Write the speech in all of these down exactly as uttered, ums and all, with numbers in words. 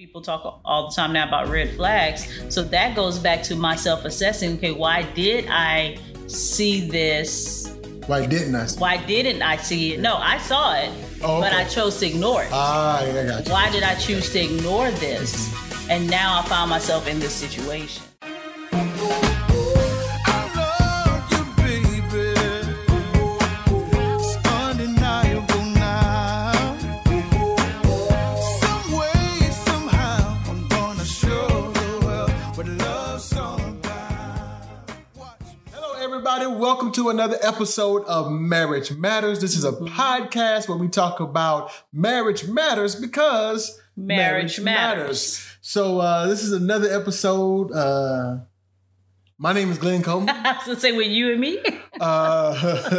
People talk all the time now about red flags. So that goes back to my self-assessing. Okay, why did I see this? Why didn't I see it? Why didn't I see it? No, I saw it, oh, okay. But I chose to ignore it. Ah, yeah, I got you. Why did I choose to ignore this? And now I find myself in this situation. Welcome to another episode of Marriage Matters. This is a podcast where we talk about marriage matters because marriage, marriage matters. matters. So uh, this is another episode. Uh, my name is Glenn Coleman. I was going to say with you and me. uh,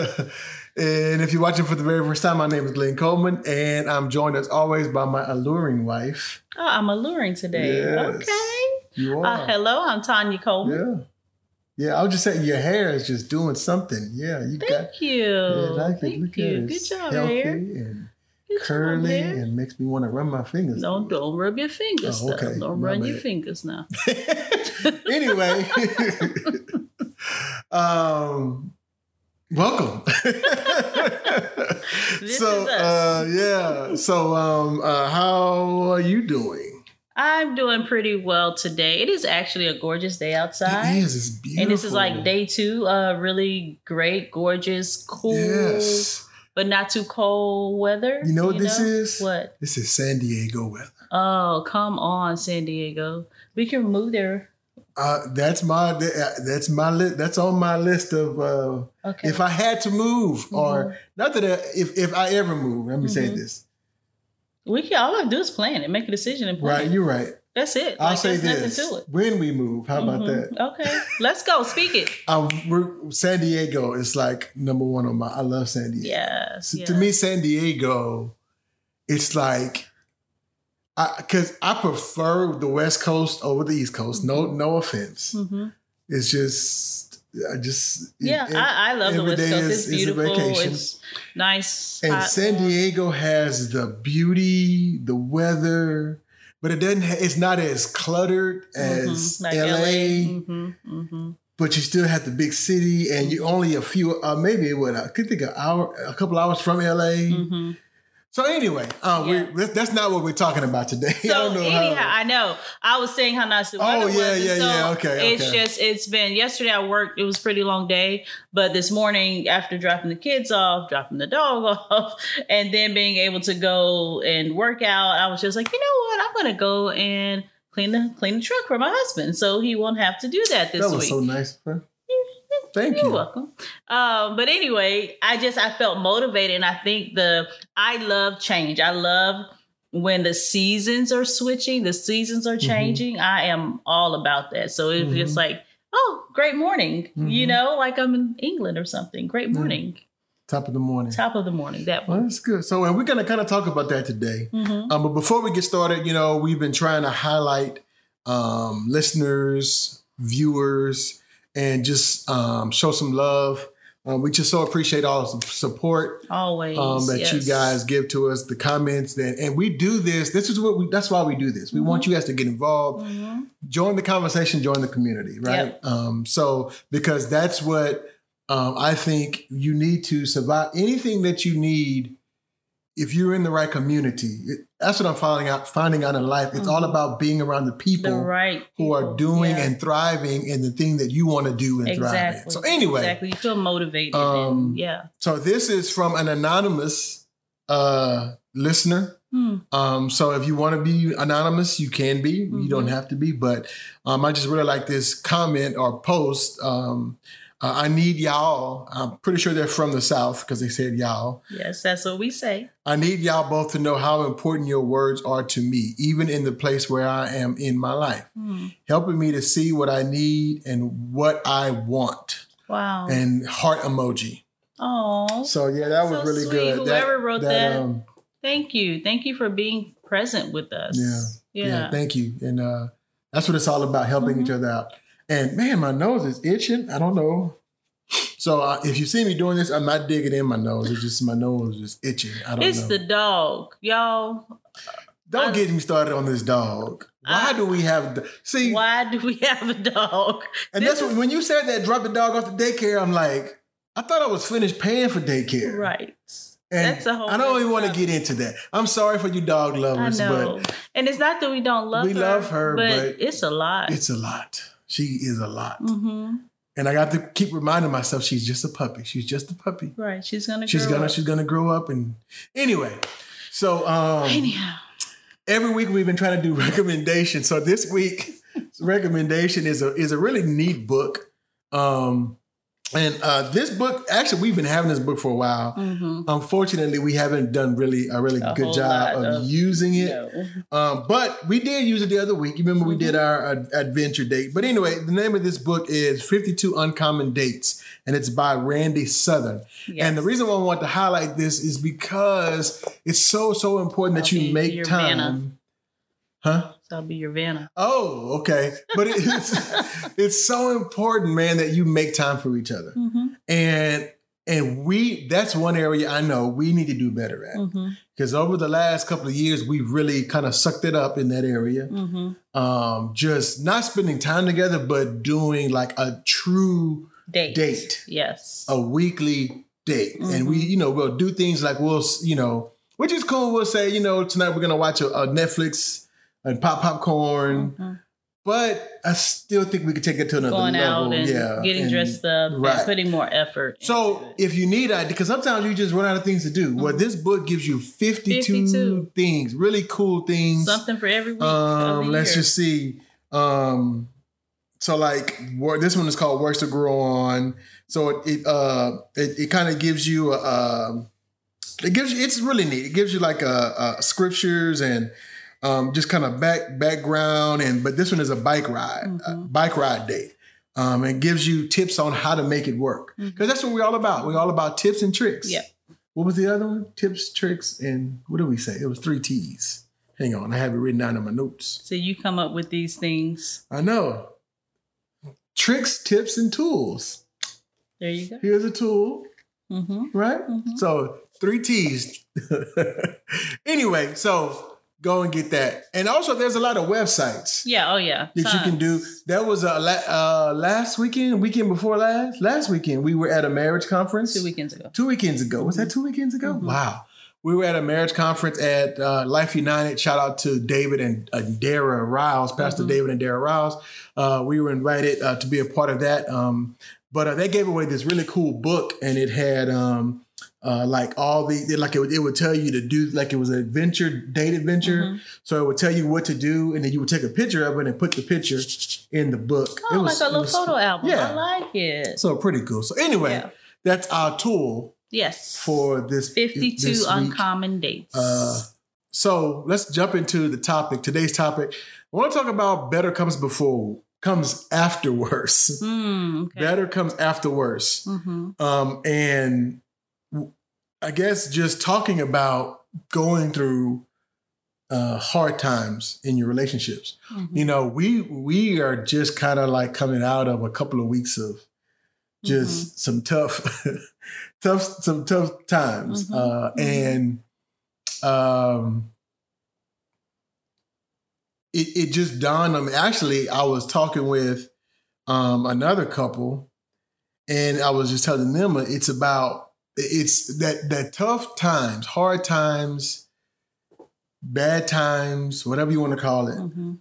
and if you're watching for the very first time, my name is Glenn Coleman. And I'm joined as always by my alluring wife. Oh, I'm alluring today. Yes, okay. You are. Uh, hello, I'm Tanya Coleman. Yeah. Yeah, I was just saying your hair is just doing something. Yeah, you Thank got. You. Yeah, like Thank it. Look you. Thank you. Good job, hair. And Good curly job, hair. And makes me want to rub my fingers. No, don't rub your fingers. Oh, okay. Don't rub your fingers now. Anyway, um, welcome. This so, is us. Uh, yeah. So, um, uh, how are you doing? I'm doing pretty well today. It is actually a gorgeous day outside. It is. It's beautiful. And this is like day two. Uh, really great, gorgeous, cool, yes. But not too cold weather. You know what you this know? is? What? This is San Diego weather. Oh, come on, San Diego. We can move there. Uh, that's my that's my li- that's on my list of uh, okay. If I had to move mm-hmm. or not that I, if if I ever move. Let me mm-hmm. say this. We can, all I have to do is plan it, make a decision and plan it. Right, you're right. That's it. I'll like, say this. To it. When we move, how mm-hmm. about that? Okay, let's go. Speak it. Um, we're, San Diego is like number one on my, I love San Diego. Yes, so yes. To me, San Diego, it's like, because I, I prefer the West Coast over the East Coast. Mm-hmm. No no offense. Mm-hmm. It's just, I just. Yeah, it, I, I love the West Coast. Is, it's beautiful. It's a vacation. It's, Nice. And hot. San Diego has the beauty, the weather, but it doesn't. Ha- it's not as cluttered as mm-hmm, like L A. Mm-hmm, mm-hmm. But you still have the big city, and you're only a few, uh, maybe what I could think an hour, a couple hours from L A. Mm-hmm. So anyway, um, yeah. we, that's not what we're talking about today. So I don't know anyhow, how, I know. I was saying how nice the weather oh, was. Oh, yeah, yeah, so yeah. Okay, It's okay. just, it's been, yesterday I worked, it was a pretty long day. But this morning, after dropping the kids off, dropping the dog off, and then being able to go and work out, I was just like, you know what? I'm going to go and clean the clean the truck for my husband. So he won't have to do that this week. That was week. so nice, bro. Thank You're you. You're welcome. Um, but anyway, I just, I felt motivated. And I think the, I love change. I love when the seasons are switching, the seasons are changing. Mm-hmm. I am all about that. So it's mm-hmm. just like, oh, great morning. Mm-hmm. You know, like I'm in England or something. Great morning. Yeah. Top of the morning. Top of the morning. That one. Well, that's good. So and we're going to kind of talk about that today. Mm-hmm. Um, but before we get started, you know, we've been trying to highlight um, listeners, viewers, and just um, show some love. Um, we just so appreciate all the support always um, that yes. you guys give to us, the comments, that, and we do this. This is what we. That's why we do this. We mm-hmm. want you guys to get involved, mm-hmm. join the conversation, join the community, right? Yep. Um, so because that's what um, I think you need to survive. Anything that you need, if you're in the right community, it, that's what I'm finding out. Finding out in life, it's mm-hmm. all about being around the people the right who people. are doing yeah. and thriving in the thing that you want to do and exactly. thrive in. So anyway, exactly, you feel motivated. Um, and, yeah. So this is from an anonymous uh, listener. Hmm. Um, so if you want to be anonymous, you can be. Mm-hmm. You don't have to be, but um, I just really like this comment or post. Um, Uh, I need y'all. I'm pretty sure they're from the South because they said y'all. Yes, that's what we say. I need y'all both to know how important your words are to me, even in the place where I am in my life. Mm. Helping me to see what I need and what I want. Wow. And heart emoji. Oh. So, yeah, that was so really sweet. good. Whoever that, wrote that, that um, thank you. Thank you for being present with us. Yeah. Yeah. yeah thank you. And uh, that's what it's all about, helping mm-hmm. each other out. And man, my nose is itching. I don't know. So uh, if you see me doing this, I'm not digging in my nose. It's just my nose is itching. I don't know. It's the dog, y'all. Don't I'm, get me started on this dog. Why I, do we have a do- See, why do we have a dog? And this that's is- what, when you said that, drop the dog off to daycare, I'm like, I thought I was finished paying for daycare. Right. And that's a whole I don't even want to get into that. I'm sorry for you dog lovers. I know. But and it's not that we don't love we her. We love her, but, but it's a lot. It's a lot. She is a lot. Mm-hmm. And I got to keep reminding myself she's just a puppy. She's just a puppy. Right. She's gonna she's grow gonna up. she's gonna grow up and anyway. So um anyhow. Every week we've been trying to do recommendations. So this week's recommendation is a is a really neat book. Um And uh, this book, actually, we've been having this book for a while. Mm-hmm. Unfortunately, we haven't done really a really a good job of, of using it. No. Um, but we did use it the other week. You remember we did our uh, adventure date. But anyway, the name of this book is fifty-two Uncommon Dates, and it's by Randy Southern. Yes. And the reason why I want to highlight this is because it's so, so important I'll that you make time. Vanna. Huh? That'll be your Vanna. Oh, okay. But it, it's it's so important, man, that you make time for each other. Mm-hmm. And and we that's one area I know we need to do better at. Because mm-hmm. over the last couple of years, we've really kind of sucked it up in that area. Mm-hmm. Um, just not spending time together, but doing like a true date. date yes. A weekly date. Mm-hmm. And we, you know, we'll do things like we'll, you know, which is cool. We'll say, you know, tonight we're going to watch a, a Netflix and pop popcorn. Mm-hmm. But I still think we could take it to another Going level. Going out and yeah, getting and, dressed up right. and putting more effort. So if you need ideas, because sometimes you just run out of things to do. Mm-hmm. Well, this book gives you fifty-two, fifty-two things, really cool things. Something for every week. Um, let's just see. Um, so like this one is called Works to Grow On. So it it uh, it, it kind of gives you, uh, it gives you, it's really neat. It gives you like uh, uh, scriptures and Um, just kind of back background, and but this one is a bike ride, mm-hmm. a bike ride date, um, and gives you tips on how to make it work. Because mm-hmm. that's what we're all about. We're all about tips and tricks. Yeah. What was the other one? Tips, tricks, and what did we say? It was three T's. Hang on, I have it written down in my notes. So you come up with these things. I know. Tricks, tips, and tools. There you go. Here's a tool. Mm-hmm. Right. Mm-hmm. So three T's. Anyway, so. Go and get that. And also, there's a lot of websites. Yeah. Oh, yeah. That Tons. You can do. There was a uh, last weekend, weekend before last, last weekend, we were at a marriage conference. Two weekends ago. Two weekends ago. Mm-hmm. Was that two weekends ago? Mm-hmm. Wow. We were at a marriage conference at uh, Life United. Shout out to David and uh, Dara Riles, Pastor mm-hmm. David and Dara Riles. Uh, we were invited uh, to be a part of that. Um, but uh, they gave away this really cool book, and it had... Um, Uh, like all the like it, it would tell you to do like it was an adventure date adventure. Mm-hmm. So it would tell you what to do, and then you would take a picture of it and put the picture in the book. Oh, it was, like a little was, photo album. Yeah. I like it. So pretty cool. So anyway, yeah. that's our tool. Yes. For this fifty-two this uncommon dates. Uh, so let's jump into the topic. Today's topic. I want to talk about better comes before. Comes after worse. Mm, okay. Better comes after worse. Mm-hmm. Um, and I guess just talking about going through uh, hard times in your relationships. Mm-hmm. You know, we we are just kind of like coming out of a couple of weeks of just mm-hmm. some tough, tough, some tough times, mm-hmm. uh, and um, it it just dawned on me. Actually, I was talking with um, another couple, and I was just telling them it's about. It's that that tough times, hard times, bad times, whatever you want to call it, mm-hmm.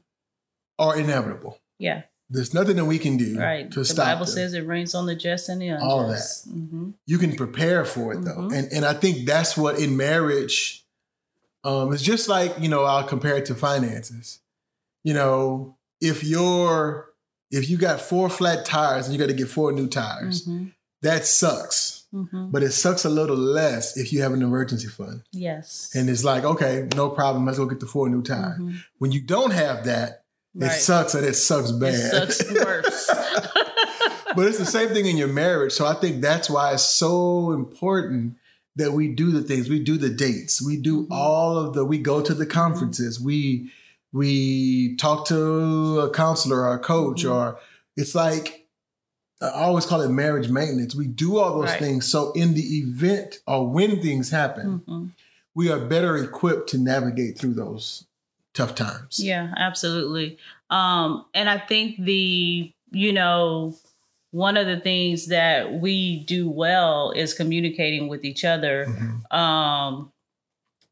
are inevitable. Yeah. There's nothing that we can do right. to the stop it. The Bible them. says it rains on the just and the unjust. All that. Mm-hmm. You can prepare for it, though. Mm-hmm. And and I think that's what in marriage, um, it's just like, you know, I'll compare it to finances. You know, if you're, if you got four flat tires and you got to get four new tires, mm-hmm. that sucks. Mm-hmm. But it sucks a little less if you have an emergency fund. Yes. And it's like, okay, no problem. Let's go get the four new tires. Mm-hmm. When you don't have that, right. it sucks and it sucks bad. It sucks worse. But it's the same thing in your marriage. So I think that's why it's so important that we do the things. We do the dates. We do mm-hmm. all of the, we go to the conferences. Mm-hmm. We, we talk to a counselor or a coach mm-hmm. or it's like, I always call it marriage maintenance. We do all those right. things. So in the event or when things happen, mm-hmm. we are better equipped to navigate through those tough times. Yeah, absolutely. Um, and I think the, you know, one of the things that we do well is communicating with each other. Mm-hmm. Um,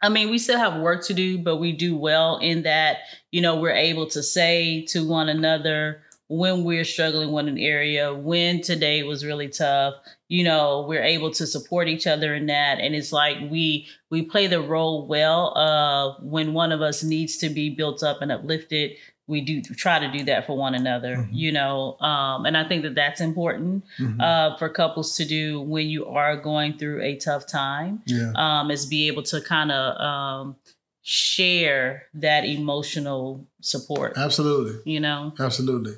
I mean, we still have work to do, but we do well in that, you know, we're able to say to one another when we're struggling with an area, when today was really tough, you know, we're able to support each other in that. And it's like we we play the role well of when one of us needs to be built up and uplifted. We do try to do that for one another, mm-hmm. you know, um, and I think that that's important mm-hmm. uh, for couples to do when you are going through a tough time, yeah. um, is be able to kind of um, share that emotional support. Absolutely. You know, absolutely.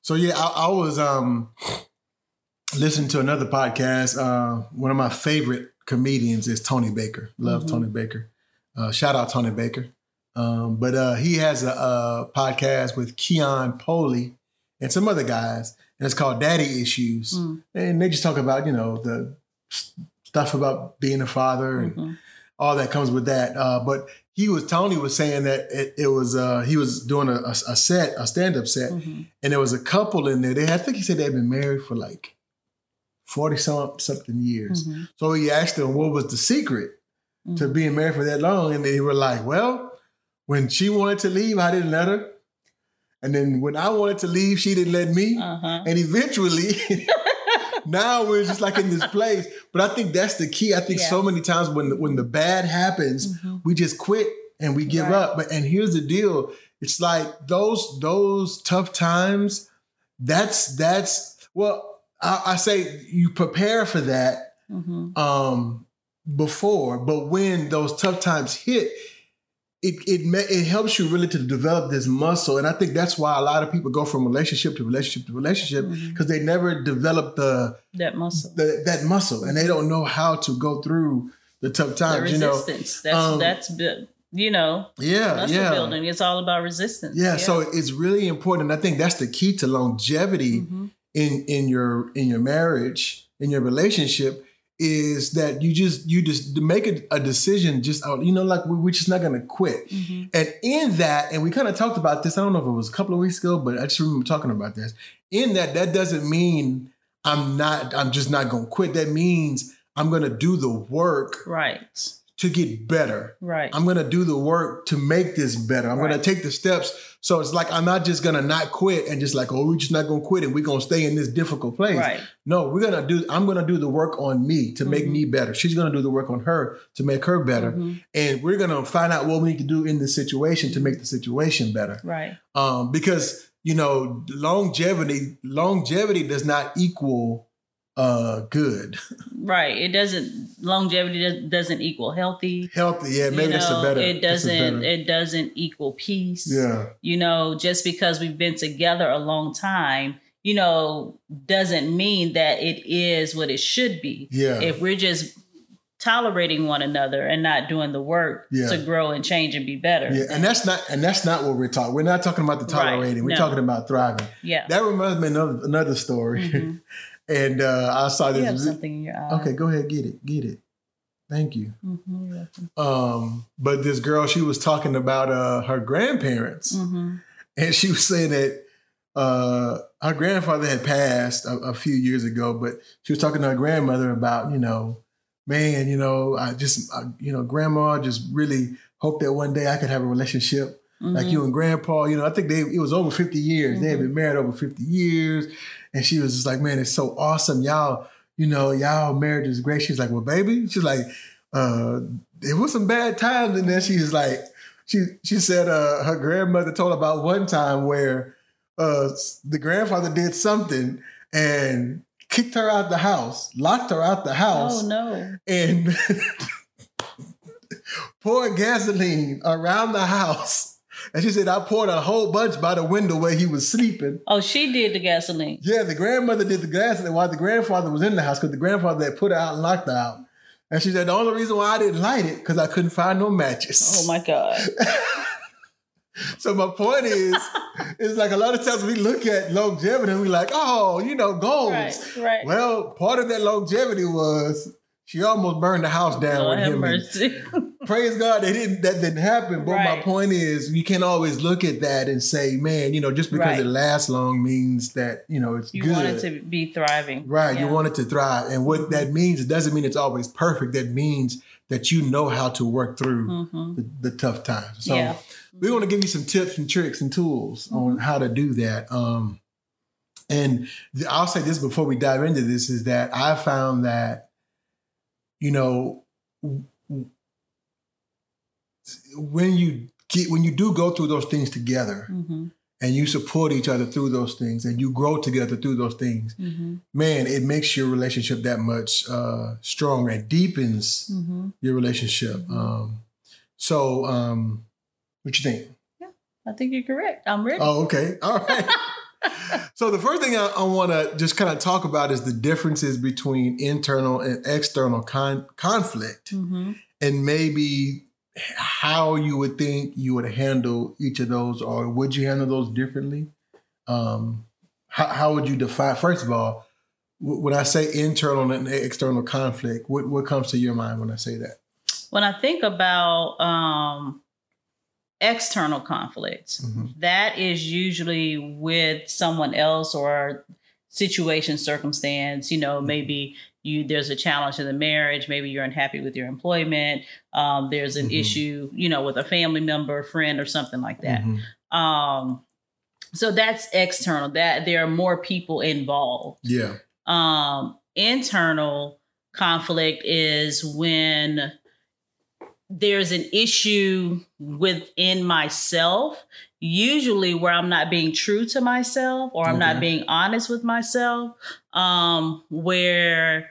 So, yeah, I, I was um, listening to another podcast. Uh, one of my favorite comedians is Tony Baker. Love mm-hmm. Tony Baker. Uh, shout out Tony Baker. Um, but uh, he has a, a podcast with Keon Pauly and some other guys, and it's called Daddy Issues. Mm. And they just talk about, you know, the stuff about being a father and mm-hmm. all that comes with that. Uh, but he was, Tony was saying that it, it was, uh, he was doing a, a set, a stand-up set, mm-hmm. and there was a couple in there. They had, I think he said they had been married for like forty something years. Mm-hmm. So he asked them, what was the secret mm-hmm. to being married for that long? And they were like, well, when she wanted to leave, I didn't let her. And then when I wanted to leave, she didn't let me. Uh-huh. And eventually, now we're just like in this place. But I think that's the key. I think yeah. so many times when the, when the bad happens, mm-hmm. we just quit and we give right. up. But and here's the deal. It's like those those tough times, that's, that's well, I, I say you prepare for that mm-hmm. um, before. But when those tough times hit, It it it helps you really to develop this muscle. And I think that's why a lot of people go from relationship to relationship to relationship because mm-hmm. they never develop the that muscle. The, that muscle. And they don't know how to go through the tough times. The resistance. You know? That's um, that's you know, yeah, muscle yeah. building. It's all about resistance. Yeah, yeah. So it's really important. And I think that's the key to longevity mm-hmm. in in your in your marriage, in your relationship. Is that you just you just make a, a decision just out, you know, like we, we're just not going to quit. Mm-hmm. And in that, and we kind of talked about this, I don't know if it was a couple of weeks ago, but I just remember talking about this. In that, that doesn't mean I'm not, I'm just not going to quit. That means I'm going to do the work right to get better. Right. I'm going to do the work to make this better. I'm right. going to take the steps. So it's like, I'm not just going to not quit and just like, oh, we're just not going to quit and we're going to stay in this difficult place. Right. No, we're going to do, I'm going to do the work on me to make mm-hmm. me better. She's going to do the work on her to make her better. Mm-hmm. And we're going to find out what we need to do in this situation to make the situation better. Right. Um, because, you know, longevity, longevity does not equal uh good right it doesn't longevity doesn't equal healthy healthy yeah maybe you know, that's a better it doesn't better. It doesn't equal peace. Yeah you know just because we've been together a long time you know doesn't mean that it is what it should be. Yeah if we're just tolerating one another and not doing the work yeah. to grow and change and be better. yeah and that's not and that's not what we're talking we're not talking about the tolerating right. we're no. talking about thriving. Yeah that reminds me of another, another story. Mm-hmm. And uh, I saw this. You have something in your eye. Okay, go ahead, get it, get it. Thank you. Mm-hmm. Um, but this girl, she was talking about uh, her grandparents, mm-hmm. and she was saying that uh, her grandfather had passed a, a few years ago. But she was talking to her grandmother about, you know, man, you know, I just, I, you know, grandma just really hoped that one day I could have a relationship. Mm-hmm. Like you and grandpa, you know, I think they, it was over fifty years. Mm-hmm. They had been married over fifty years. And she was just like, man, it's so awesome. Y'all, you know, y'all marriage is great. She's like, well, baby, she's like, uh, there was some bad times. And then she's like, she, she said, uh, her grandmother told about one time where, uh, the grandfather did something and kicked her out the house, locked her out the house. Oh no. And poured gasoline around the house. And she said, I poured a whole bunch by the window where he was sleeping. Oh, she did the gasoline. Yeah, the grandmother did the gasoline while the grandfather was in the house because the grandfather had put her out and locked her out. And she said, the only reason why I didn't light it because I couldn't find no matches. Oh, my God. So my point is, it's like a lot of times we look at longevity and we're like, oh, you know, goals. Right, right. Well, part of that longevity was she almost burned the house down. Lord with him. Have mercy. Praise God, they didn't. That didn't happen. But right. my point is, you can't always look at that and say, "Man, you know, just because right. it lasts long means that you know it's you good." You want it to be thriving, right? Yeah. You want it to thrive, and what that means, it doesn't mean it's always perfect. That means that you know how to work through mm-hmm. the, the tough times. So yeah. we want to give you some tips and tricks and tools mm-hmm. on how to do that. Um, and th- I'll say this before we dive into this is that I found that, you know. W- When you get, when you do go through those things together mm-hmm. and you support each other through those things and you grow together through those things, mm-hmm. man, it makes your relationship that much uh, stronger and deepens mm-hmm. your relationship. Mm-hmm. Um, so um, what you think? Yeah, I think you're correct. I'm ready. Oh, okay. All right. So the first thing I, I want to just kind of talk about is the differences between internal and external con- conflict mm-hmm. and maybe how you would think you would handle each of those, or would you handle those differently? Um, how, how would you define, first of all, when I say internal and external conflict, what, what comes to your mind when I say that? When I think about um, external conflicts, mm-hmm. that is usually with someone else or situation, circumstance, you know, maybe You, there's a challenge in the marriage. Maybe you're unhappy with your employment. Um, there's an mm-hmm. issue, you know, with a family member, a friend, or something like that. Mm-hmm. Um, so that's external. That there are more people involved. Yeah. Um, internal conflict is when there's an issue within myself, usually where I'm not being true to myself or I'm okay. not being honest with myself, um, where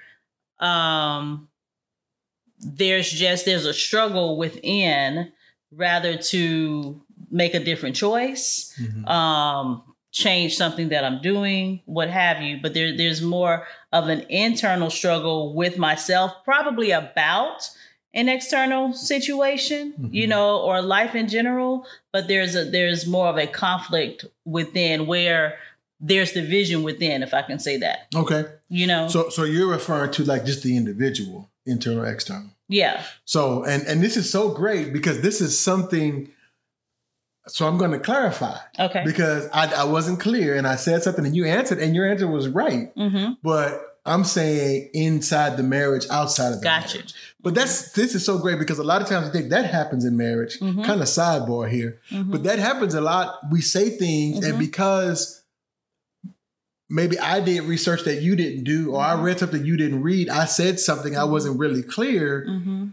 um, there's just, there's a struggle within rather to make a different choice, mm-hmm. um, change something that I'm doing, what have you. But there, there's more of an internal struggle with myself, probably about an external situation, mm-hmm. you know, or life in general, but there's a, there's more of a conflict within where there's division within, if I can say that. Okay. You know, so, so you're referring to like just the individual, internal, external. Yeah. So, and, and this is so great because this is something, so I'm going to clarify. Okay. Because I, I wasn't clear and I said something and you answered and your answer was right. Mm-hmm. But I'm saying inside the marriage, outside of the gotcha. marriage. But that's this is so great because a lot of times we think that happens in marriage, mm-hmm. kind of sidebar here, mm-hmm. but that happens a lot. We say things mm-hmm. and because maybe I did research that you didn't do, or mm-hmm. I read something you didn't read, I said something I wasn't really clear. Mm-hmm.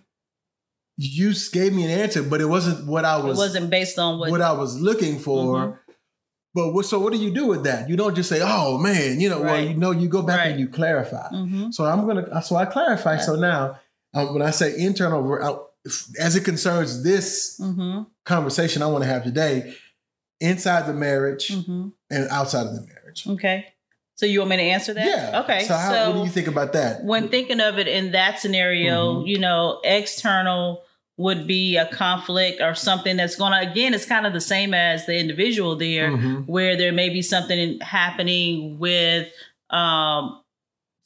You gave me an answer, but it wasn't what I was. It wasn't based on what, what I was looking for. Mm-hmm. But what, so what do you do with that? You don't just say, "Oh man," you know. Right. Well, you know, you go back right. and you clarify. Mm-hmm. So I'm gonna. So I clarify. Right. So now, um, when I say internal, I, as it concerns this mm-hmm. conversation I want to have today, inside the marriage mm-hmm. and outside of the marriage. Okay. So you want me to answer that? Yeah. Okay. So, how, so what do you think about that? When thinking of it in that scenario, mm-hmm. you know, external would be a conflict or something that's going to, again, it's kind of the same as the individual there, mm-hmm. where there may be something happening with um,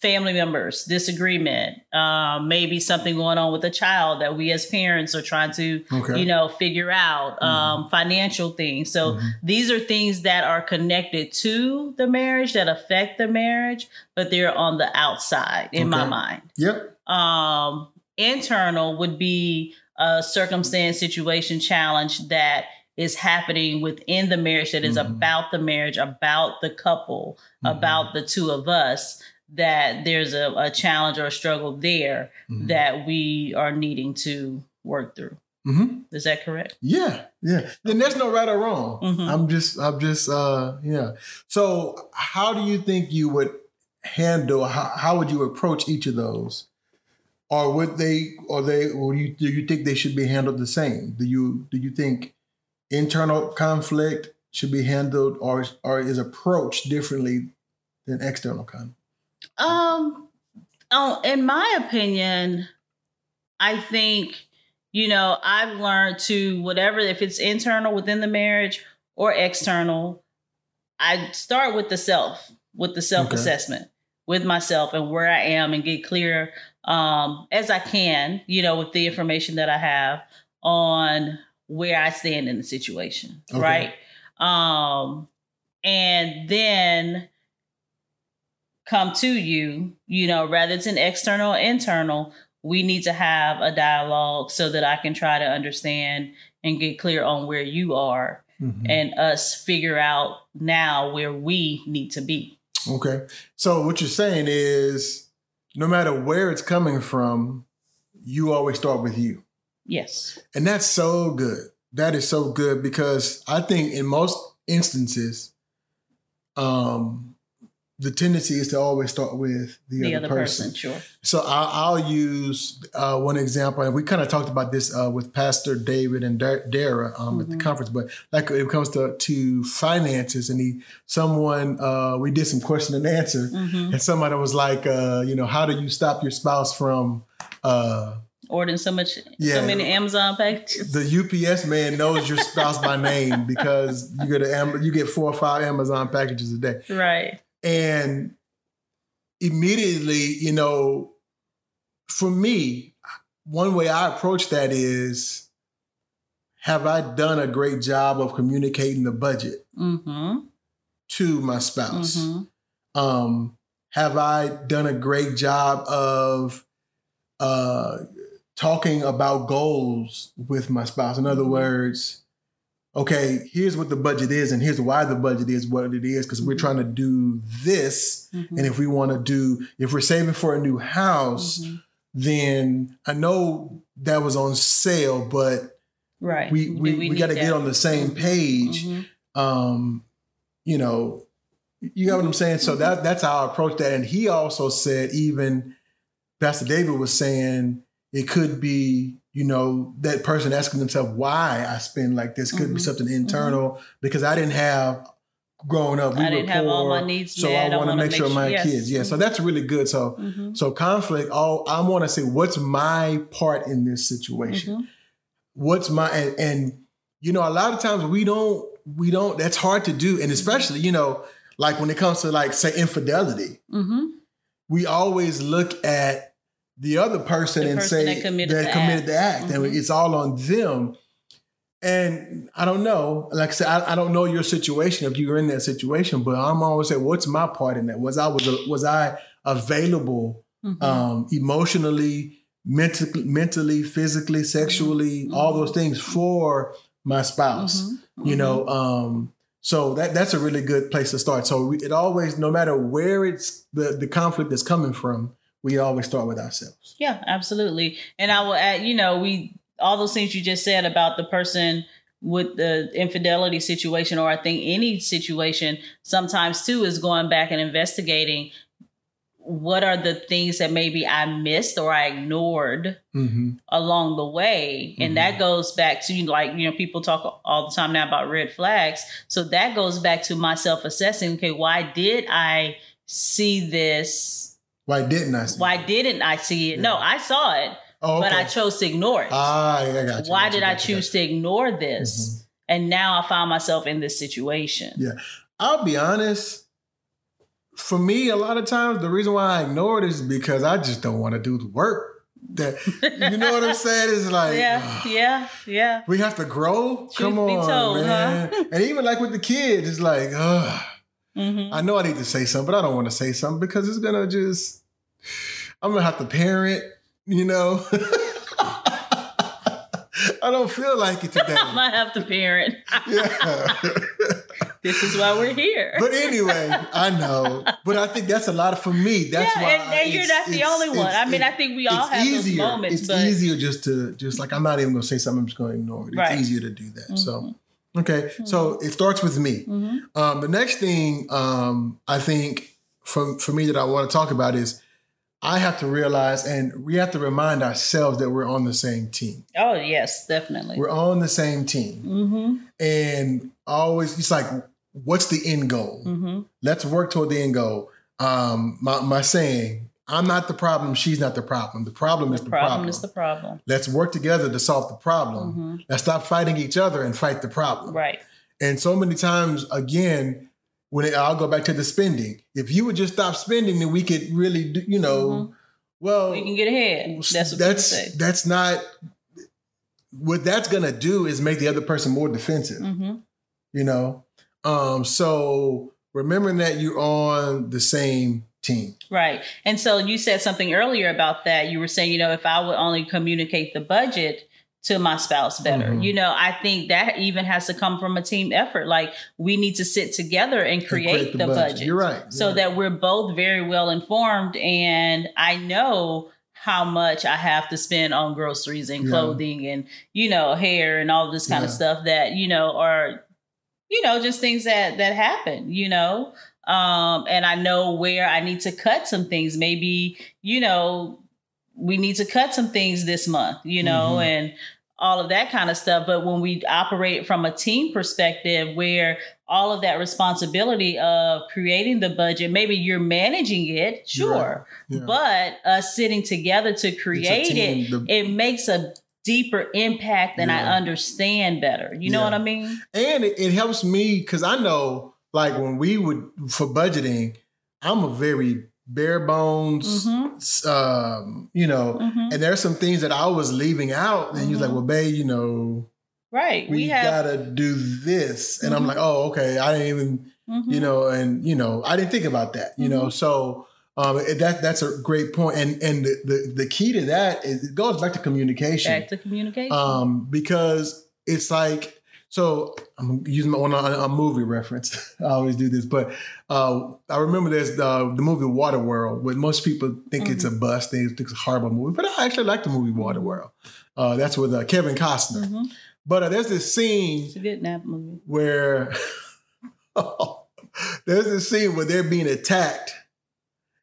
family members, disagreement, uh, maybe something going on with a child that we as parents are trying to, okay. you know, figure out, mm-hmm. um, financial things. So mm-hmm. these are things that are connected to the marriage that affect the marriage, but they're on the outside in okay. my mind. Yep. Um, internal would be a circumstance, situation, challenge that is happening within the marriage that is mm-hmm. about the marriage, about the couple, mm-hmm. about the two of us, that there's a, a challenge or a struggle there mm-hmm. that we are needing to work through. Mm-hmm. Is that correct? Yeah. Yeah. Then there's no right or wrong. Mm-hmm. I'm just, I'm just, uh, yeah. So how do you think you would handle, how, how would you approach each of those? Or would they, or they, or do you, do you think they should be handled the same? Do you, do you think internal conflict should be handled or, or is approached differently than external conflict? Um, oh, in my opinion, I think, you know, I've learned to whatever, if it's internal within the marriage or external, I start with the self, with the self-assessment. Okay. with myself and where I am and get clear um, as I can, you know, with the information that I have on where I stand in the situation. Okay. Right. Um, and then come to you, you know, rather it's an external or internal, we need to have a dialogue so that I can try to understand and get clear on where you are mm-hmm. and us figure out now where we need to be. Okay. So what you're saying is no matter where it's coming from, you always start with you. Yes. And that's so good. That is so good because I think in most instances, um, the tendency is to always start with the, the other, other person. person. Sure. So I'll, I'll use uh, one example. And we kind of talked about this uh, with Pastor David and Dar- Dara um, mm-hmm. at the conference. But like when it comes to, to finances and he, someone, uh, we did some question and answer. Mm-hmm. And somebody was like, uh, you know, how do you stop your spouse from... Uh, ordering so much, yeah. so many Amazon packages. The U P S man knows your spouse by name because you get a, you get four or five Amazon packages a day. Right. And immediately, you know, for me, one way I approach that is, have I done a great job of communicating the budget mm-hmm. to my spouse? Mm-hmm. Um, have I done a great job of, uh, talking about goals with my spouse. In other words, okay, here's what the budget is and here's why the budget is what it is because mm-hmm. we're trying to do this. Mm-hmm. And if we want to do, if we're saving for a new house, mm-hmm. then I know that was on sale, but right. we, we, we, we got to get on the same page. Mm-hmm. Um, you know, you got what I'm saying? So mm-hmm. that that's how I approach that. And he also said, even Pastor David was saying, it could be, you know, that person asking themselves why I spend like this. Could mm-hmm. be something internal mm-hmm. because I didn't have growing up. We I didn't were have poor, all my needs so met. I want to make sure, sure my yes. kids. Yeah, mm-hmm. so that's really good. So, mm-hmm. so conflict. Oh, I want to say, what's my part in this situation? Mm-hmm. What's my and, and you know, a lot of times we don't we don't. That's hard to do, and especially you know, like when it comes to like say infidelity, mm-hmm. we always look at the other person the and person say that committed, that the, committed act. the act mm-hmm. and it's all on them. And I don't know, like I said, I, I don't know your situation if you're in that situation, but I'm always saying, what's my part in that? Was I, was, was I available mm-hmm. um, emotionally, mentally, mentally, physically, sexually, mm-hmm. all those things for my spouse, mm-hmm. you mm-hmm. know? Um, so that, that's a really good place to start. So it always, no matter where it's the, the conflict is coming from, we always start with ourselves. Yeah, absolutely. And I will add, you know, we all those things you just said about the person with the infidelity situation, or I think any situation sometimes too is going back and investigating what are the things that maybe I missed or I ignored mm-hmm. along the way. And mm-hmm. that goes back to like, you know, people talk all the time now about red flags. So that goes back to my self-assessing. Okay, why did I see this? Why didn't I see Why it? Why didn't I see it? Yeah. No, I saw it, oh, okay. but I chose to ignore it. Ah, yeah, I got you. Why got you, did I choose to ignore this? Mm-hmm. And now I find myself in this situation. Yeah. I'll be honest. For me, a lot of times, the reason why I ignore it is because I just don't want to do the work. That you know what I'm saying? It's like yeah, oh, yeah, yeah. We have to grow? Truth Come on, told, man. Huh? And even like with the kids, it's like, ugh. Mm-hmm. I know I need to say something, but I don't want to say something because it's going to just, I'm going to have to parent, you know. I don't feel like it today. I might have to parent. Yeah. This is why we're here. But anyway, I know. But I think that's a lot of, for me, that's yeah, why. And, and you're not the only one. I mean, it, I think we all have easier. those moments. It's but... easier just to, just like, I'm not even going to say something, I'm just going to ignore it. Right. It's easier to do that. Mm-hmm. So. Okay, mm-hmm. so it starts with me. Mm-hmm. Um, the next thing um, I think for, for me that I want to talk about is I have to realize and we have to remind ourselves that we're on the same team. Oh, yes, definitely. We're on the same team. Mm-hmm. And always, it's like, what's the end goal? Mm-hmm. Let's work toward the end goal. Um, my, my saying, I'm not the problem. She's not the problem. The problem the is the problem. problem. Is the problem. Let's work together to solve the problem. Mm-hmm. Let's stop fighting each other and fight the problem. Right. And so many times, again, when it, I'll go back to the spending. If you would just stop spending, then we could really, do, you know, mm-hmm. well, we can get ahead. That's what that's say. that's not what that's gonna do is make the other person more defensive. Mm-hmm. You know, um, so remembering that you're on the same team, right? And so you said something earlier about that. You were saying, you know, if I would only communicate the budget to my spouse better. Mm-hmm. You know, I think that even has to come from a team effort. Like we need to sit together and create, and create the, the budget. budget. You're right. You're so right. that we're both very well informed. And I know how much I have to spend on groceries and clothing yeah. and, you know, hair and all this kind yeah. of stuff that, you know, are, you know, just things that, that happen, you know? Um, and I know where I need to cut some things. Maybe, you know, we need to cut some things this month, you know, mm-hmm. and all of that kind of stuff. But when we operate from a team perspective, where all of that responsibility of creating the budget, maybe you're managing it, sure. Yeah. Yeah. But us uh, sitting together to create team, it, the- it makes a deeper impact and yeah. I understand better. You know yeah. what I mean? And it, it helps me because I know like when we would for budgeting, I'm a very bare bones, mm-hmm. um, you know, mm-hmm. and there's some things that I was leaving out. And mm-hmm. he was like, well, babe, you know, right. we, we have... gotta do this. And mm-hmm. I'm like, oh, okay. I didn't even, mm-hmm. you know, and, you know, I didn't think about that, you mm-hmm. know? So um, that that's a great point. And and the, the, the key to that is it goes back to communication. Back to communication. Um, because it's like, so I'm using my own a movie reference. I always do this, but uh, I remember there's the, the movie Waterworld, where most people think mm-hmm. it's a bust, they think it's a horrible movie, but I actually like the movie Waterworld. Uh, that's with uh, Kevin Costner. Mm-hmm. But uh, there's this scene it's a good nap movie. where oh, there's this scene where they're being attacked.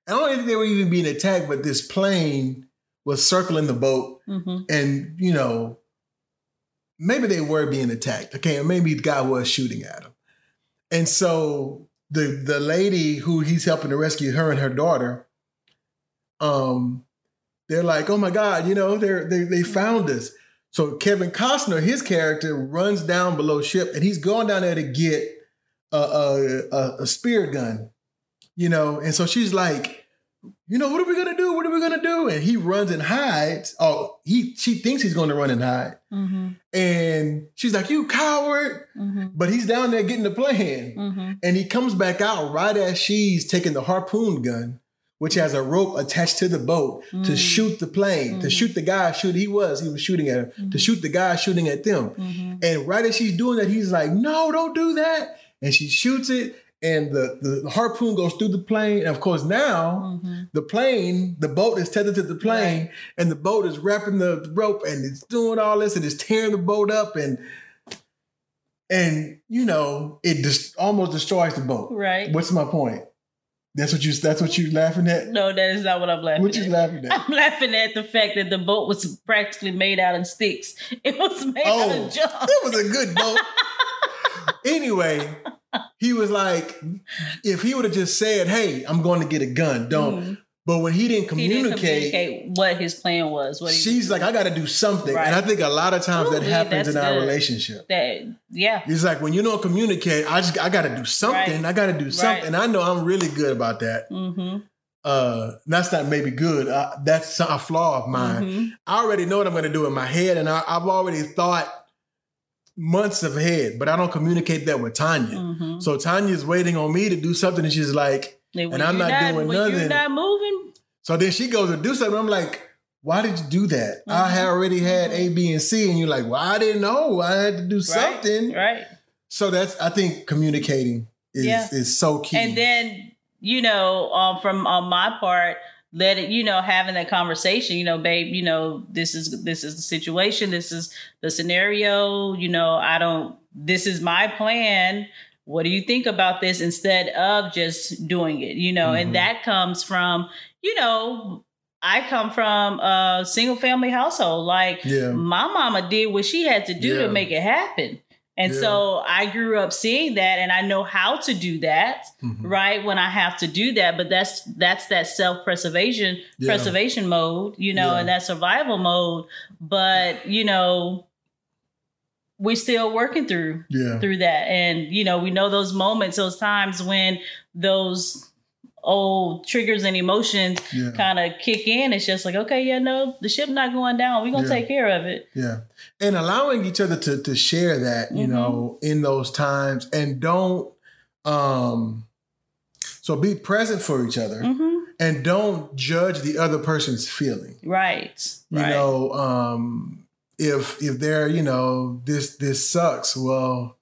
I don't think they were even being attacked, but this plane was circling the boat, mm-hmm. and you know. Maybe they were being attacked. Okay, and maybe the guy was shooting at him. And so the the lady who he's helping to rescue, her and her daughter, um, they're like, oh my God, you know, they're, they they found us. So Kevin Costner, his character, runs down below ship and he's going down there to get a, a, a, a spear gun, you know? And so she's like, you know, what are we going to do? What are we going to do? And he runs and hides. Oh, he she thinks he's going to run and hide. Mm-hmm. And she's like, you coward. Mm-hmm. But he's down there getting the plan. Mm-hmm. And he comes back out right as she's taking the harpoon gun, which has a rope attached to the boat mm-hmm. to shoot the plane, mm-hmm. to shoot the guy. Shoot, he was, he was shooting at her, mm-hmm. to shoot the guy shooting at them. Mm-hmm. And right as she's doing that, he's like, no, don't do that. And she shoots it. And the, the harpoon goes through the plane. And of course, now mm-hmm. the plane, the boat is tethered to the plane right. and the boat is wrapping the rope and it's doing all this and it's tearing the boat up. And, and you know, it just almost destroys the boat. Right. What's my point? That's what you, that's what you're laughing at? No, that is not what I'm laughing at. What you laughing at? I'm laughing at the fact that the boat was practically made out of sticks. It was made oh, out of junk. It was a good boat. Anyway. He was like, if he would have just said, hey, I'm going to get a gun, don't. Mm-hmm. But when he didn't communicate, he didn't communicate what his plan was. What he she's was like, I got to do something. Right. And I think a lot of times Ooh, that happens in good. our relationship. That, yeah. He's like, when you don't communicate, I just I got to do something. Right. I got to do something. Right. And I know I'm really good about that. Mm-hmm. Uh, that's not maybe good. Uh, that's a flaw of mine. Mm-hmm. I already know what I'm going to do in my head. And I, I've already thought months ahead, but I don't communicate that with Tanya. Mm-hmm. So Tanya's waiting on me to do something, and she's like, and, and I'm not, not doing nothing. You're not moving. So then she goes to do something. I'm like, why did you do that? Mm-hmm. I had already had A, B, and C, and you're like, well, I didn't know. I had to do right. something. Right. So that's, I think, communicating is yeah. is so key. And then you know, um, from on my part. Let it, you know, having that conversation, you know, babe, you know, this is, this is the situation. This is the scenario. You know, I don't, this is my plan. What do you think about this instead of just doing it? You know, mm-hmm. and that comes from, you know, I come from a single family household. Like yeah. my mama did what she had to do yeah. to make it happen. And yeah. so I grew up seeing that and I know how to do that, mm-hmm. right, when I have to do that. But that's that's that self-preservation yeah. preservation mode, you know, yeah. and that survival mode. But, you know, we're still working through yeah. through that. And, you know, we know those moments, those times when those old triggers and emotions yeah. kind of kick in. It's just like, okay, yeah, no, the ship not going down. We're going to yeah. take care of it. Yeah. And allowing each other to to share that, you mm-hmm. know, in those times, and don't. Um, so be present for each other mm-hmm. and don't judge the other person's feeling. Right. You right. know, um, if if they're, you know, this this sucks, well,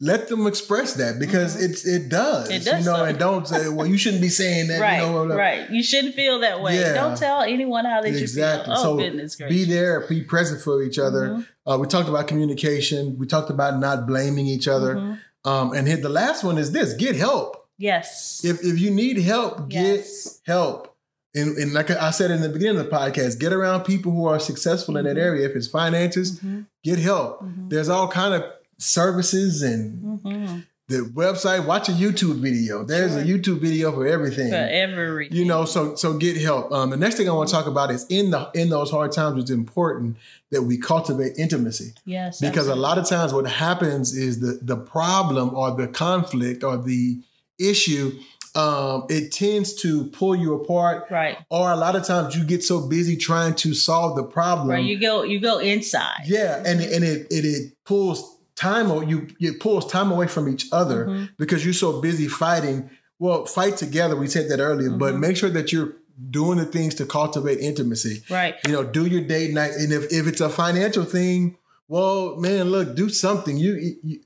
let them express that, because mm-hmm. it's it does. It does. You know, suck. And don't say, well, you shouldn't be saying that. Right, you know, right. You shouldn't feel that way. Yeah. Don't tell anyone how they exactly. should feel. Oh, so goodness gracious. Be there, be present for each other. Mm-hmm. Uh, we talked about communication. We talked about not blaming each other. Mm-hmm. Um, and here, the last one is this: get help. Yes. If if you need help, get yes. help. And, and like I said in the beginning of the podcast, get around people who are successful mm-hmm. in that area. If it's finances, mm-hmm. get help. Mm-hmm. There's all kind of services and mm-hmm. the website. Watch a YouTube video. There's sure. a YouTube video for everything. For everything. You know, so so get help. Um, the next thing I want to talk about is in the in those hard times, it's important that we cultivate intimacy. Yes. Because absolutely. A lot of times what happens is the the problem or the conflict or the issue, Um, it tends to pull you apart, right? Or a lot of times you get so busy trying to solve the problem, right? You go, you go inside, yeah, and and it it, it pulls time or you it pulls time away from each other mm-hmm. because you're so busy fighting. Well, fight together. We said that earlier, mm-hmm. but make sure that you're doing the things to cultivate intimacy, right? You know, do your date night, and if if it's a financial thing, well, man, look, do something. You, you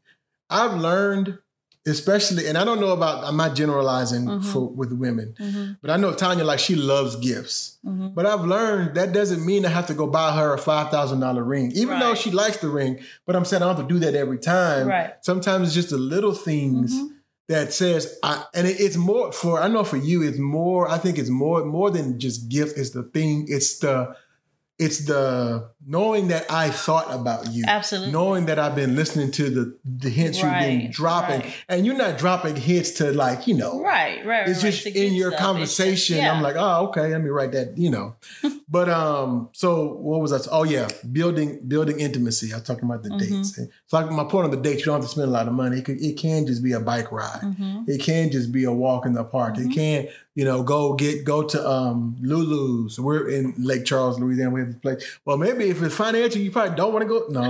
I've learned. Especially, and I don't know about, I'm not generalizing mm-hmm. for with women, mm-hmm. but I know Tanya, like, she loves gifts. Mm-hmm. But I've learned that doesn't mean I have to go buy her a five thousand dollars ring, even right. though she likes the ring. But I'm saying I don't have to do that every time. Right. Sometimes it's just the little things mm-hmm. that says, I, and it, it's more for, I know for you, it's more, I think it's more, more than just gift. It's the thing, it's the, It's the knowing that I thought about you. Absolutely. Knowing that I've been listening to the, the hints right, you've been dropping. Right. And you're not dropping hints to, like, you know. Right, right, It's right, just in your stuff. Conversation. Just, yeah. I'm like, oh, okay, let me write that, you know. But um, so what was that? Oh, yeah, building building intimacy. I was talking about the mm-hmm. dates. So like my point on the dates, you don't have to spend a lot of money. It, could, it can just be a bike ride. Mm-hmm. It can just be a walk in the park. Mm-hmm. It can, you know, go get go to um, Lulu's. We're in Lake Charles, Louisiana. We have this place. Well, maybe if it's financial, you probably don't want to go. No,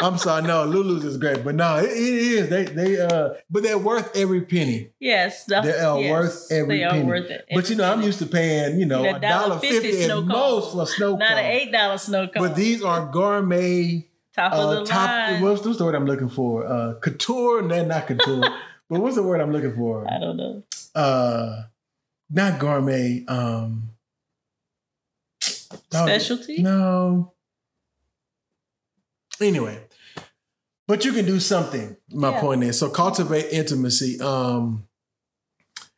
I'm sorry. No, Lulu's is great, but no, it, it is. They they uh, but they're worth every penny. Yes, the, they are yes, worth every they are penny. Worth it. But you know, I'm used to paying you know a dollar fifty at most for a snow cone. Not an eight dollar snow cone. But these are gourmet. Top of the uh, top, line. What's the word I'm looking for? Uh, couture? No, not couture. But what's the word I'm looking for? I don't know. Uh. Not gourmet. Um, Specialty? No. Anyway, but you can do something. My yeah. point is, so cultivate intimacy um,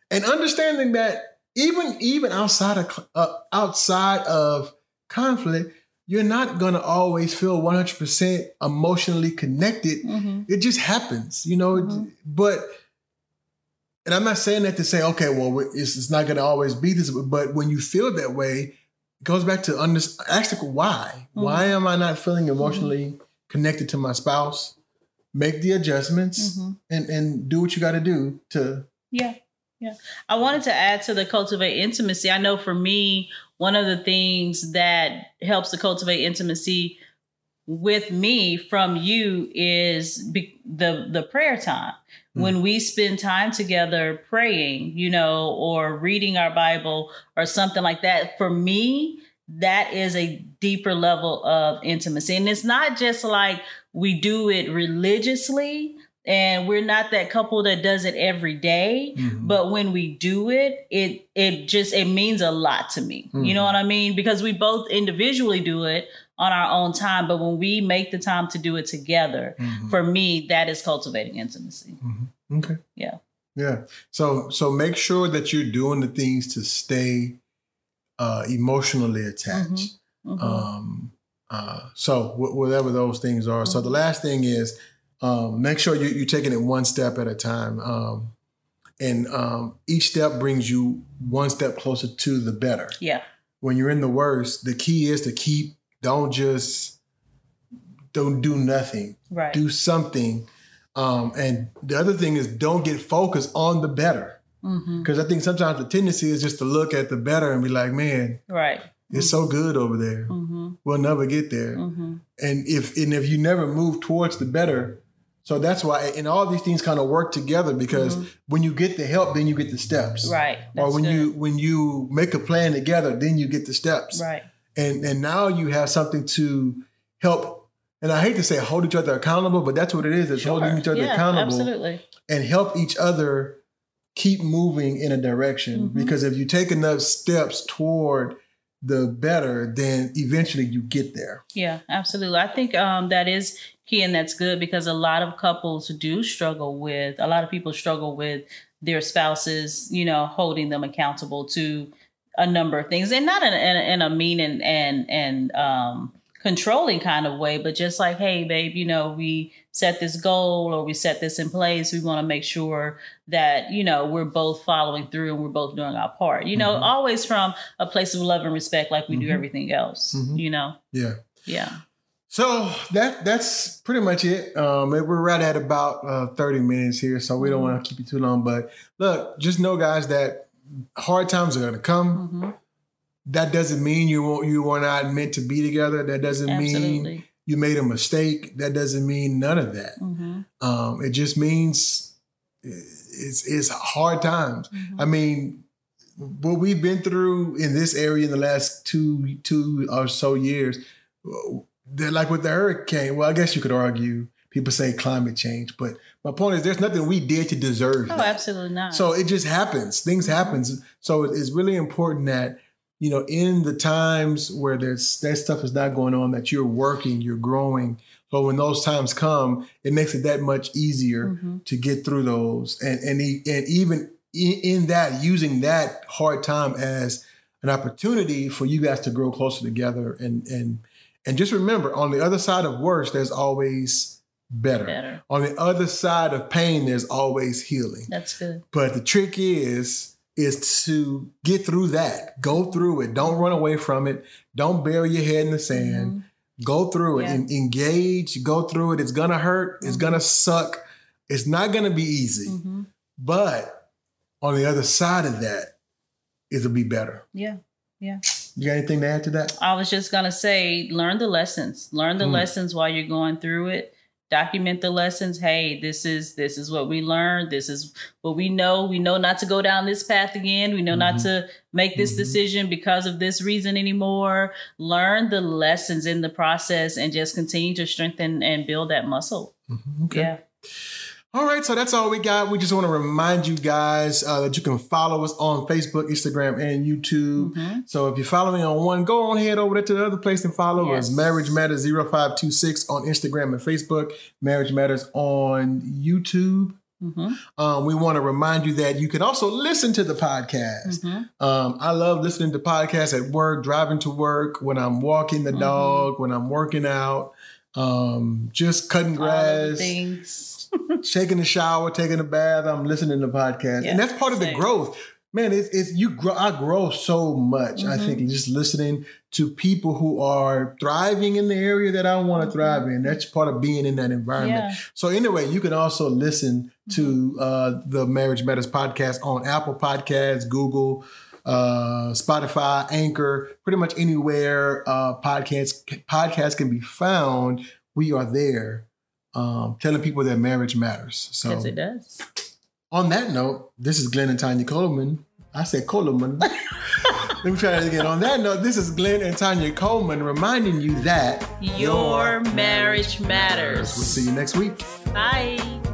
and understanding that even even outside of uh, outside of conflict, you're not going to always feel one hundred percent emotionally connected. Mm-hmm. It just happens, you know. Mm-hmm. But. And I'm not saying that to say, okay, well, it's, it's not going to always be this. But when you feel that way, it goes back to under, ask the why. Mm-hmm. Why am I not feeling emotionally mm-hmm. connected to my spouse? Make the adjustments mm-hmm. and, and do what you got to do to. Yeah. Yeah. I wanted to add to the cultivate intimacy. I know for me, one of the things that helps to cultivate intimacy with me from you is be, the, the prayer time. When we spend time together praying, you know, or reading our Bible or something like that, for me, that is a deeper level of intimacy. And it's not just like we do it religiously and we're not that couple that does it every day. Mm-hmm. But when we do it, it it just it means a lot to me. Mm-hmm. You know what I mean? Because we both individually do it on our own time, but when we make the time to do it together, mm-hmm. for me, that is cultivating intimacy. Mm-hmm. Okay. Yeah. Yeah. So, so make sure that you're doing the things to stay uh, emotionally attached. Mm-hmm. Mm-hmm. Um, uh, so w- whatever those things are. Mm-hmm. So the last thing is um, make sure you, you're taking it one step at a time. Um, and um, each step brings you one step closer to the better. Yeah. When you're in the worst, the key is to keep. Don't just don't do nothing. Right. Do something. Um, and the other thing is don't get focused on the better. Because mm-hmm. I think sometimes the tendency is just to look at the better and be like, man, right. It's mm-hmm. so good over there. Mm-hmm. We'll never get there. Mm-hmm. And if and if you never move towards the better, so that's why, and all these things kind of work together because mm-hmm. when you get the help, then you get the steps. Right. That's or when good. you when you make a plan together, then you get the steps. Right. And and now you have something to help. And I hate to say hold each other accountable, but that's what it is. It's sure. holding each other yeah, accountable. Absolutely. And help each other keep moving in a direction. Mm-hmm. Because if you take enough steps toward the better, then eventually you get there. Yeah, absolutely. I think um, that is key and that's good because a lot of couples do struggle with, a lot of people struggle with their spouses, you know, holding them accountable to a number of things and not in, in, in a mean and, and, and um, controlling kind of way, but just like, hey, babe, you know, we set this goal or we set this in place. We want to make sure that, you know, we're both following through and we're both doing our part, you know, mm-hmm. always from a place of love and respect, like we mm-hmm. do everything else, mm-hmm. you know? Yeah. Yeah. So that that's pretty much it. Um, we're right at about uh, thirty minutes here, so we don't mm-hmm. want to keep you too long. But look, just know, guys, that hard times are going to come. Mm-hmm. That doesn't mean you won't, you were not meant to be together. That doesn't Absolutely. mean you made a mistake. That doesn't mean none of that. Mm-hmm. Um, it just means it's it's hard times. Mm-hmm. I mean, what we've been through in this area in the last two two or so years, they're like with the hurricane. Well, I guess you could argue. People say climate change, but my point is there's nothing we did to deserve. Oh, that. Absolutely not. So it just happens. Things mm-hmm. happen. So it's really important that, you know, in the times where there's that stuff is not going on, that you're working, you're growing. But when those times come, it makes it that much easier mm-hmm. to get through those. And and and even in that, using that hard time as an opportunity for you guys to grow closer together. And and and just remember, on the other side of worse, there's always better. better. On the other side of pain, there's always healing. That's good. But the trick is. is to get through that. Go through it. Don't run away from it. Don't bury your head in the sand. Mm-hmm. Go through yeah. it and engage. Go through it. It's going to hurt. It's mm-hmm. going to suck. It's not going to be easy. Mm-hmm. But on the other side of that, it'll be better. Yeah. Yeah. You got anything to add to that? I was just going to say, learn the lessons. Learn the mm. lessons while you're going through it. Document the lessons. Hey, this is this is what we learned. This is what we know. We know not to go down this path again. We know mm-hmm. not to make this mm-hmm. decision because of this reason anymore. Learn the lessons in the process and just continue to strengthen and build that muscle. Mm-hmm. Okay. Yeah. All right. So that's all we got. We just want to remind you guys uh, that you can follow us on Facebook, Instagram, and YouTube. Mm-hmm. So if you're following on one, go on head over there to the other place and follow yes. us. Marriage Matters zero five two six on Instagram and Facebook. Marriage Matters on YouTube. Mm-hmm. Um, we want to remind you that you can also listen to the podcast. Mm-hmm. Um, I love listening to podcasts at work, driving to work, when I'm walking the mm-hmm. dog, when I'm working out, um, just cutting grass. Things. Taking a shower, taking a bath, I'm listening to podcasts. Yeah, and that's part of same. the growth. Man, it's, it's you grow, I grow so much, mm-hmm. I think, just listening to people who are thriving in the area that I want to mm-hmm. thrive in. That's part of being in that environment. Yeah. So anyway, you can also listen to uh, the Marriage Matters podcast on Apple Podcasts, Google, uh, Spotify, Anchor, pretty much anywhere uh, podcasts, podcasts can be found. We are there. Um, telling people that marriage matters. So, yes, it does. On that note, this is Glenn and Tanya Coleman. I said Coleman. Let me try that again. On that note, this is Glenn and Tanya Coleman reminding you that your, your marriage matters. matters. We'll see you next week. Bye.